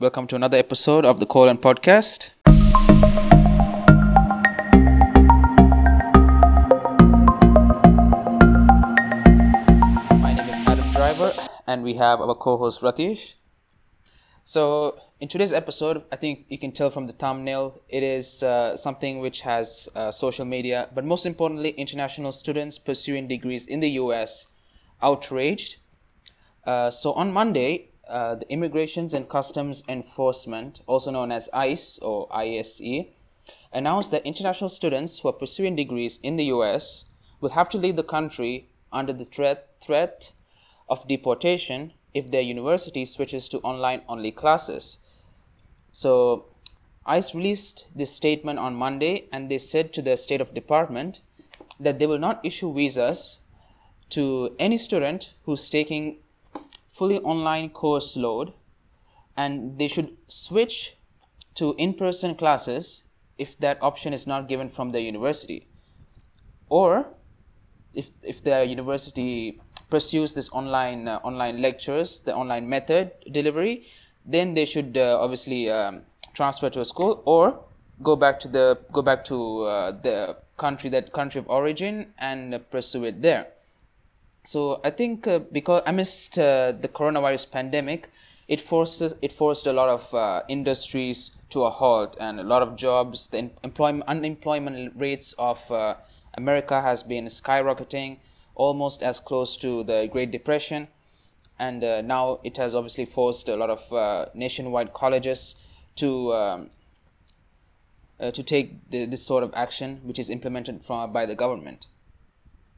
Welcome to another episode of the Colon Podcast. My name is Adam Driver, and we have our co-host Ratish. So in today's episode, I think you can tell from the thumbnail, it is something which has social media, but most importantly, international students pursuing degrees in the US outraged. So on Monday, the Immigrations and Customs Enforcement, also known as ICE or ISE, announced that international students who are pursuing degrees in the US will have to leave the country under the threat of deportation if their university switches to online-only classes. So ICE released this statement on Monday, and they said to the State of Department that they will not issue visas to any student who's taking fully online course load, and they should switch to in-person classes if that option is not given from the university, or if the university pursues this online lectures, the online method delivery, then they should obviously transfer to a school or go back to the country of origin and pursue it there. So I think because amidst the coronavirus pandemic, it forced a lot of industries to a halt, and a lot of jobs. The unemployment rates of America has been skyrocketing, almost as close to the Great Depression, and now it has obviously forced a lot of nationwide colleges to take this sort of action, which is implemented by the government.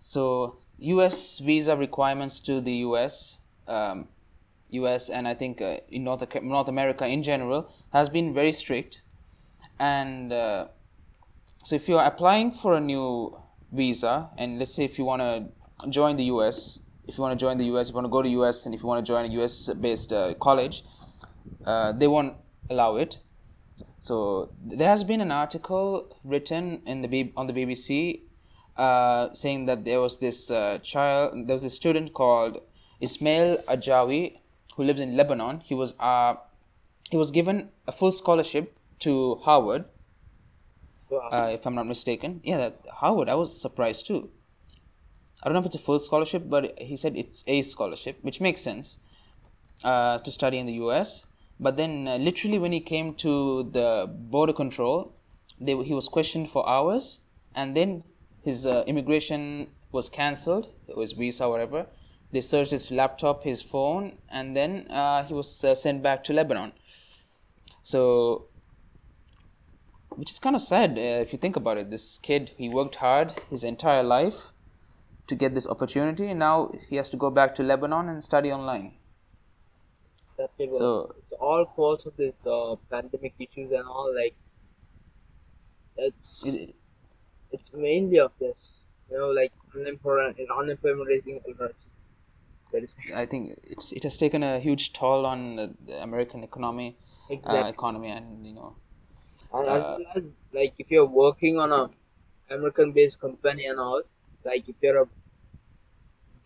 So U.S. visa requirements to the U.S. and I think in North America in general has been very strict, and so if you are applying for a new visa, and let's say if you want to join the U.S., you want to go to U.S., and if you want to join a U.S.-based college, they won't allow it. So there has been an article written on the BBC. Saying that there was this student called Ismail Ajawi who lives in Lebanon. He was given a full scholarship to Harvard, if I'm not mistaken. Yeah, Harvard. I was surprised too. I don't know if it's a full scholarship, but he said it's a scholarship, which makes sense to study in the U.S. But then, literally, when he came to the border control, he was questioned for hours, and then his immigration was cancelled, his visa, whatever. They searched his laptop, his phone, and then he was sent back to Lebanon. So, which is kind of sad if you think about it. This kid, he worked hard his entire life to get this opportunity, and now he has to go back to Lebanon and study online. Exactly. So, it's all cause of this pandemic issues and all, like, it's mainly of this, like unemployment raising. I think it has taken a huge toll on the American economy, economy, and And as well as like if you're working on a American-based company and all, like if you're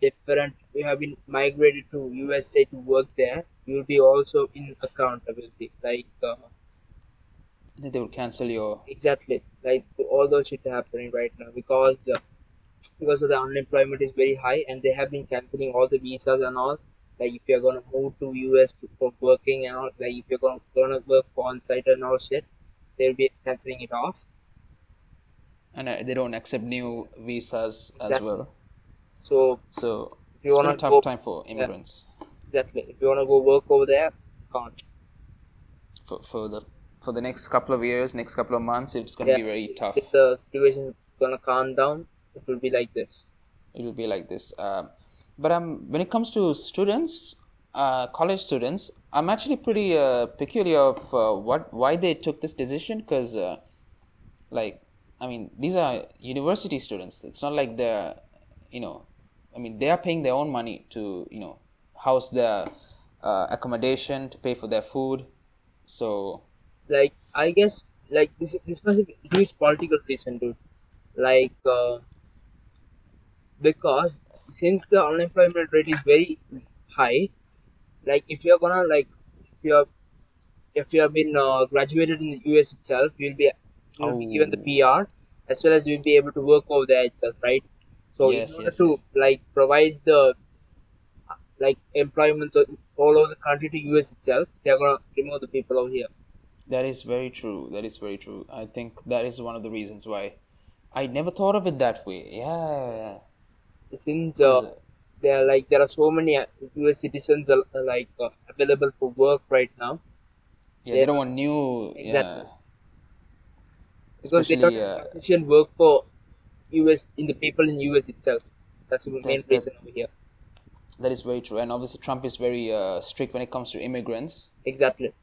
you have been migrated to USA to work there, you'll be also in accountability, like. They will cancel your... Exactly. Like, all those shit happening right now because of the unemployment is very high, and they have been cancelling all the visas and all. Like, if you're going to move to US for working and all, like, if you're going to work for on-site and all shit, they'll be cancelling it off. And they don't accept new visas as well. So if you want a tough time for immigrants. Yeah, exactly. If you want to go work over there, can't. For the next couple of years, next couple of months, it's going to be very tough. If the situation is going to calm down, it will be like this. But when it comes to students, college students, I'm actually pretty peculiar of why they took this decision, because, these are university students. It's not like they're, they are paying their own money to, house their accommodation, to pay for their food, so... Like, I guess, like, this must be a huge political reason, dude. Like, because since the unemployment rate is very high, like, if you're gonna, like, if you're if you have been graduated in the US itself, you'll be, be given the PR, as well as you'll be able to work over there itself, right? So in order to like provide the like employment all over the country to US itself, they're gonna remove the people over here. That is very true. That is very true. I think that is one of the reasons why I never thought of it that way. Yeah. Since there are so many US citizens available for work right now. Yeah, they don't want new. Exactly. Yeah. Because especially, they don't have sufficient work for US in the people in US itself. That's the main reason over here. That is very true, and obviously Trump is very strict when it comes to immigrants. Exactly.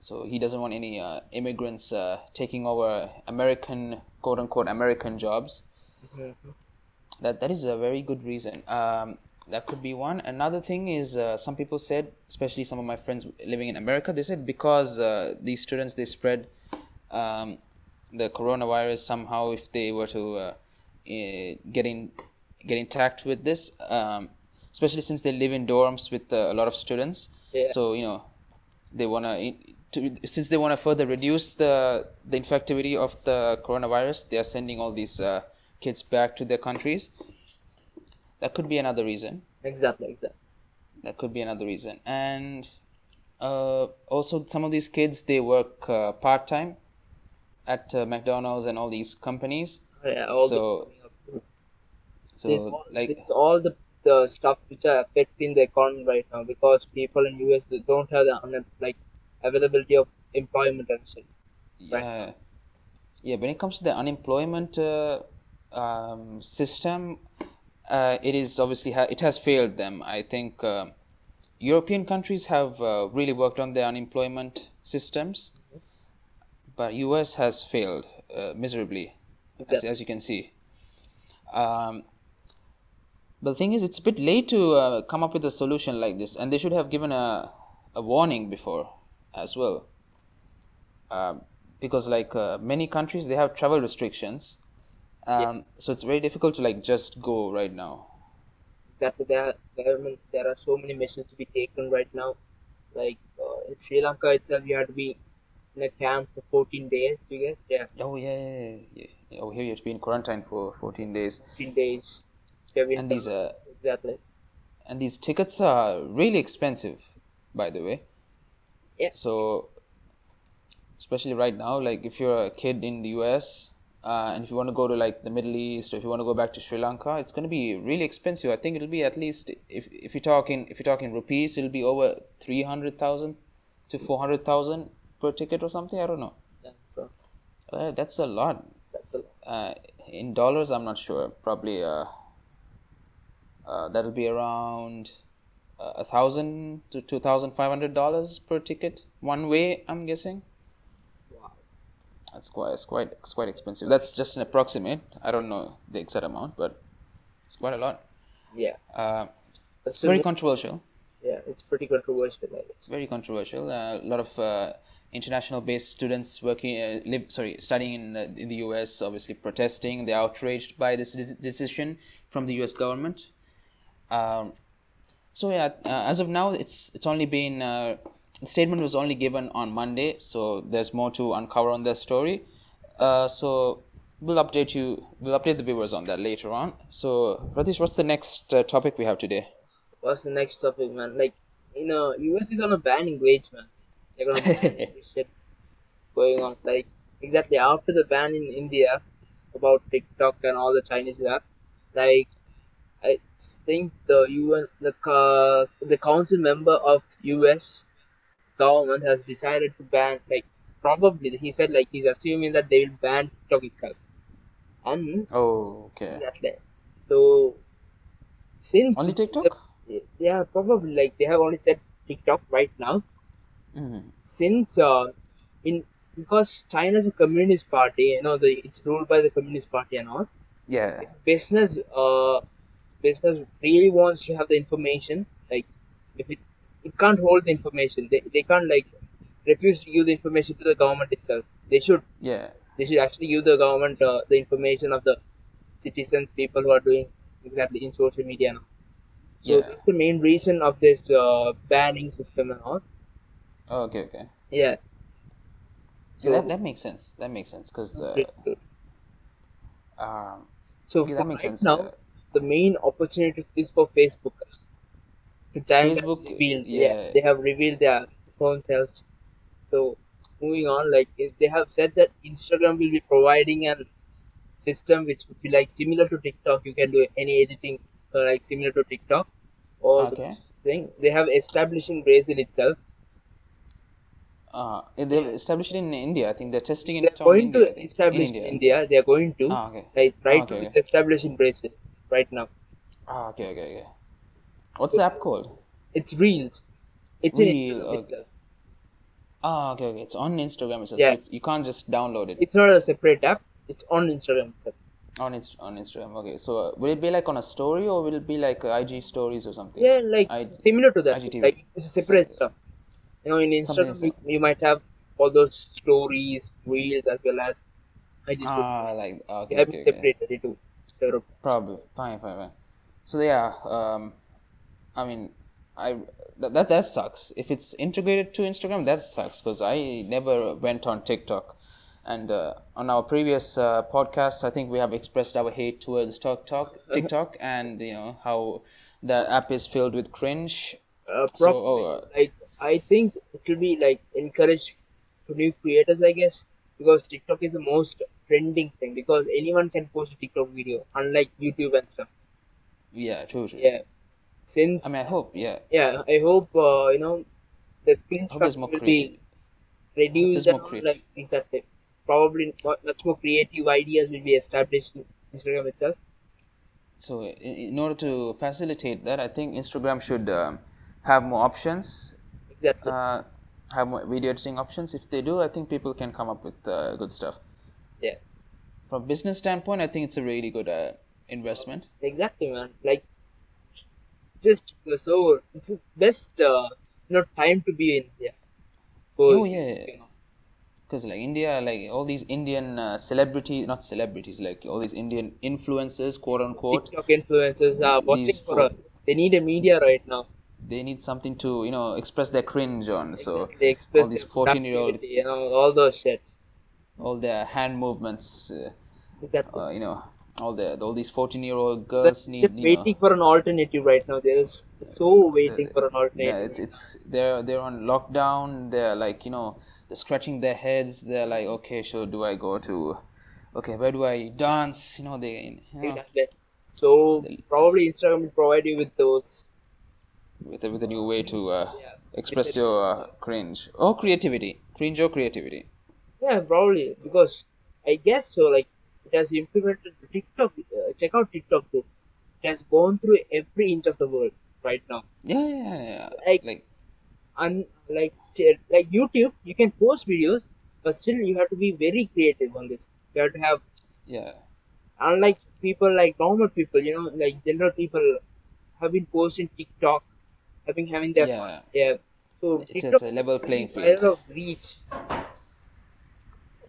So he doesn't want any immigrants taking over American, quote unquote, American jobs. Mm-hmm. That is a very good reason. That could be one. Another thing is some people said, especially some of my friends living in America, they said because these students, they spread the coronavirus somehow. If they were to get in touch with this, especially since they live in dorms with a lot of students, so you know they want to further reduce the infectivity of the coronavirus, they are sending all these kids back to their countries. That could be another reason. Exactly. That could be another reason, and also some of these kids, they work part time at McDonald's and all these companies. It's all the stuff which are affecting the economy right now, because people in US, they don't have the availability of employment actually. When it comes to the unemployment system, it is obviously it has failed them. I think European countries have really worked on their unemployment systems, but US has failed miserably, as you can see. But the thing is, it's a bit late to come up with a solution like this, and they should have given a warning before as well. Because many countries, they have travel restrictions, so it's very difficult to just go right now. Exactly, there are so many measures to be taken right now. In Sri Lanka itself, you have to be in a camp for 14 days, you guess? Yeah. Oh, yeah. Over here, you have to be in quarantine for 14 days. And these are... Exactly. And these tickets are really expensive, by the way. Yeah. So, especially right now, if you're a kid in the US, and if you want to go to, the Middle East, or if you want to go back to Sri Lanka, it's going to be really expensive. I think it'll be at least, if you talk in rupees, it'll be over 300,000 to 400,000 per ticket or something, I don't know. Yeah, so that's a lot. In dollars, I'm not sure. Probably that'll be around $1,000 to $2,500 per ticket one way, I'm guessing. Wow, that's quite expensive. That's just an approximate. I don't know the exact amount, but it's quite a lot. Yeah. Very controversial. Yeah, it's pretty controversial. It's very controversial. A lot of international-based students studying in the US, obviously protesting. They're outraged by this decision from the US government. As of now, it's only been the statement was only given on Monday, so there's more to uncover on this story. So we'll update you. We'll update the viewers on that later on. So Ratish, what's the next topic we have today? What's the next topic, man? US is on a banning wage, man. They're gonna ban shit going on. Exactly after the ban in India about TikTok and all the Chinese app, I think the UN, the council member of US government has decided to ban, probably he said, he's assuming that they will ban TikTok itself. And exactly. So since only TikTok. Yeah, probably they have only said TikTok right now. Mm-hmm. Since because China is a communist party, it's ruled by the communist party and all. Yeah. If business really wants to have the information, if it can't hold the information, they can't refuse to give the information to the government itself. They should. Yeah. They should actually give the government the information of the citizens, people who are doing exactly in social media now. So that's the main reason of this banning system and all. Okay. Yeah. So yeah, that makes sense. That makes sense because that makes sense. Now, the main opportunity is for Facebookers. The giants they have revealed their phone selves. So moving on, they have said that Instagram will be providing an system which would be similar to TikTok. You can do any editing similar to TikTok or thing. They have established in Brazil itself. They've established it in India. I think they're testing it. They're going to establish in India. They're going to. It's established in Brazil right now. Okay. What's the app called? It's Reels. It's in itself. Okay. It's on Instagram itself. Yeah. So you can't just download it. It's not a separate app. It's on Instagram itself. On Instagram, okay. So will it be on a story or will it be IG stories or something? Yeah, similar to that. IGTV. It's a separate stuff. You know, in Instagram, you might have all those stories, reels, as well as IG stories. They have been separated into several. Probably. Fine. So yeah, that sucks. If it's integrated to Instagram, that sucks because I never went on TikTok. And on our previous podcast, I think we have expressed our hate towards TikTok, and how the app is filled with cringe. I think it will be encouraged to new creators, I guess, because TikTok is the most trending thing because anyone can post a TikTok video, unlike YouTube and stuff. Yeah, true. Yeah, I hope. Yeah. Yeah, I hope the cringe factor will be reduced and exactly. Probably much more creative ideas will be established in Instagram itself. So in order to facilitate that, I think Instagram should have more options. Exactly. Have more video editing options. If they do, I think people can come up with good stuff. Yeah. From a business standpoint, I think it's a really good investment. Exactly, man. It's the best time to be in India. Oh, yeah. Because India, all these Indian all these Indian influencers, quote unquote. TikTok influencers are watching they need a media right now. They need something to, express their cringe on. Exactly. So they express all these 14-year-old, all those shit. All their hand movements, exactly. All these 14-year-old girls need. Just waiting for an alternative right now. They're so waiting for an alternative. Yeah, they're on lockdown. They're they're scratching their heads. They're like, okay, sure, where do I dance? Exactly. So probably Instagram will provide you with those. With a new way to express your cringe or creativity. Cringe or creativity. Yeah, probably because I guess so. It has implemented TikTok. Check out TikTok too. It has gone through every inch of the world right now. Yeah. Like YouTube, you can post videos, but still you have to be very creative on this. You have to have Unlike people normal people, general people have been posting TikTok, having their fun. Yeah. So it's a level playing field. Of reach.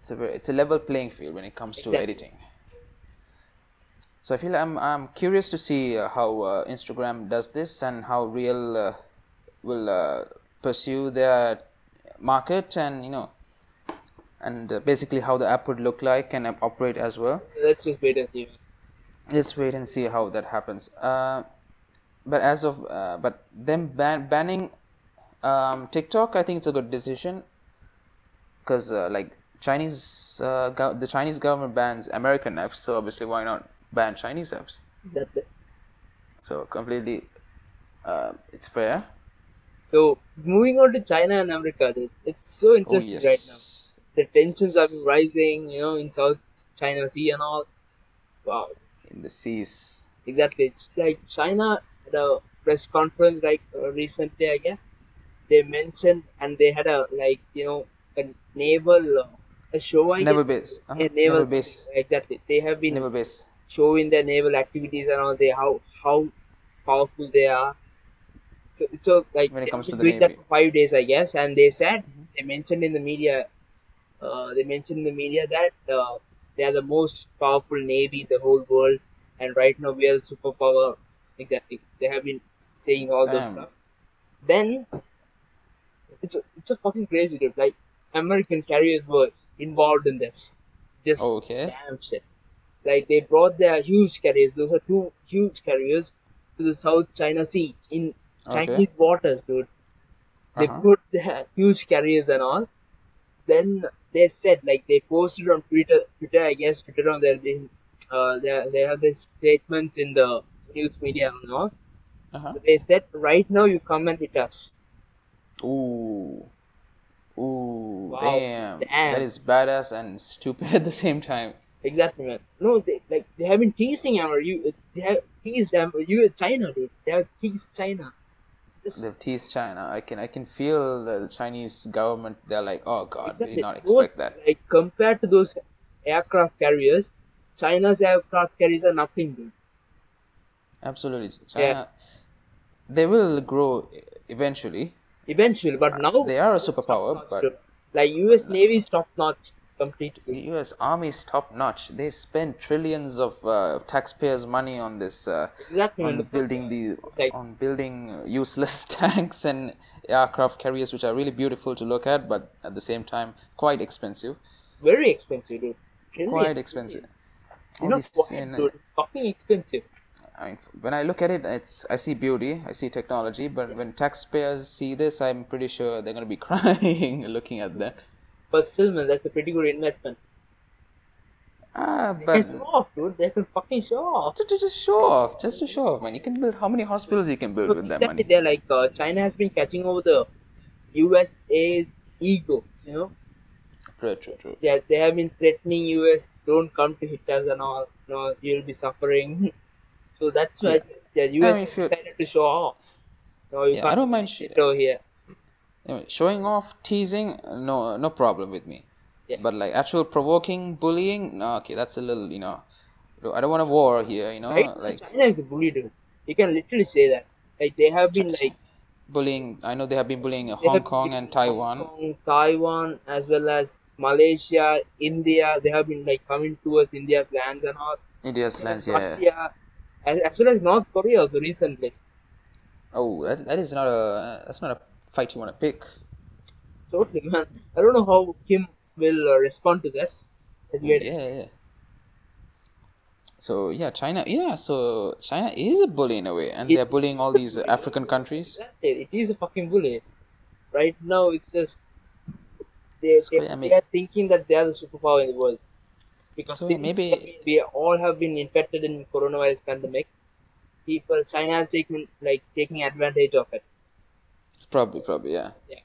It's a level playing field when it comes to editing. So I feel I'm curious to see how Instagram does this and how Reel will pursue their market and basically how the app would look like and operate as well. Let's just wait and see. Let's wait and see how that happens. But as of them banning TikTok, I think it's a good decision because the Chinese government bans American apps, so obviously why not ban Chinese apps? Exactly. So completely, it's fair. So moving on to China and America, it's so interesting right now. The tensions have been rising, in South China Sea and all. Wow. In the seas. Exactly. It's China had a press conference recently, I guess. They mentioned and they had a naval. A show, I naval guess. Base. Uh-huh. A naval base. Exactly. They have been naval base. Showing their naval activities and all how powerful they are. So when it comes to the Navy. That for 5 days, I guess. And they said, they mentioned in the media that they are the most powerful Navy in the whole world. And right now we are a superpower. Exactly. They have been saying all that stuff. Then it's a fucking crazy trip. Like, American carriers were involved in this. Just damn shit. Like, they brought their huge carriers. Those are two huge carriers to the South China Sea in Chinese waters, dude. They put their huge carriers and all. Then they said, like, they posted on Twitter, I guess, Twitter on their, they have their statements in the news media and all. So they said, right now you come and hit us. Wow, damn. That is badass and stupid at the same time. Exactly, man. No, they have been teasing our you. They have teased China, dude. They have teased China. They've teased China. I can feel the Chinese government. They're like, oh god, exactly. We did not expect that. Like, compared to those aircraft carriers, China's aircraft carriers are nothing, dude. Absolutely, China. Yeah. They will grow eventually. But now they are a superpower. But like US Navy is top notch. Completely. The U.S. Army is top-notch. They spend trillions of taxpayers' money on this, on building useless tanks and aircraft carriers, which are really beautiful to look at, but at the same time quite expensive. Very expensive, dude. It's fucking expensive. I mean, when I look at it, I see beauty, I see technology, but when taxpayers see this, I'm pretty sure they're going to be crying looking at that. But still, man, that's a pretty good investment. But... They can show off, dude. They can fucking show off. Just to show off, man. You can build how many hospitals you can build with that money. They're like, China has been catching over the USA's ego, you know? True. Yeah, they have been threatening US, don't come to hit us and all. No, you'll be suffering. So that's why US decided to show off. No, I don't mind shit over here. Anyway, showing off, teasing, no problem with me. Yeah. But like actual provoking, bullying, no, okay, that's a little, you know, I don't want a war here, you know. Right? Like, China is the bully, dude. You can literally say that. Like, they have been bullying. I know they have been bullying Hong Kong and Taiwan. Taiwan, as well as Malaysia, India. They have been coming towards India's lands and all. Russia, as well as North Korea also recently. Oh, that's not a fight you want to pick. Totally, man. I don't know how Kim will respond to this. So China is a bully in a way, and they're bullying all these African countries. It is a fucking bully. Right now, it's just they are thinking that they are the superpower in the world. Because maybe we all have been infected in coronavirus pandemic. China has taking advantage of it. Probably, yeah. Yeah.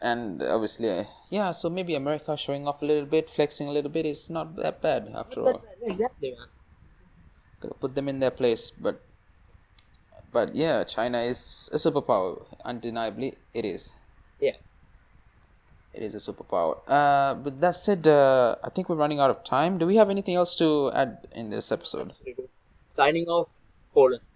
And obviously, yeah, so maybe America showing off a little bit, flexing a little bit is not that bad after all. Exactly, man. Gotta put them in their place, but yeah, China is a superpower. Undeniably, it is. Yeah. It is a superpower. But that said, I think we're running out of time. Do we have anything else to add in this episode? Absolutely. Signing off, Colon.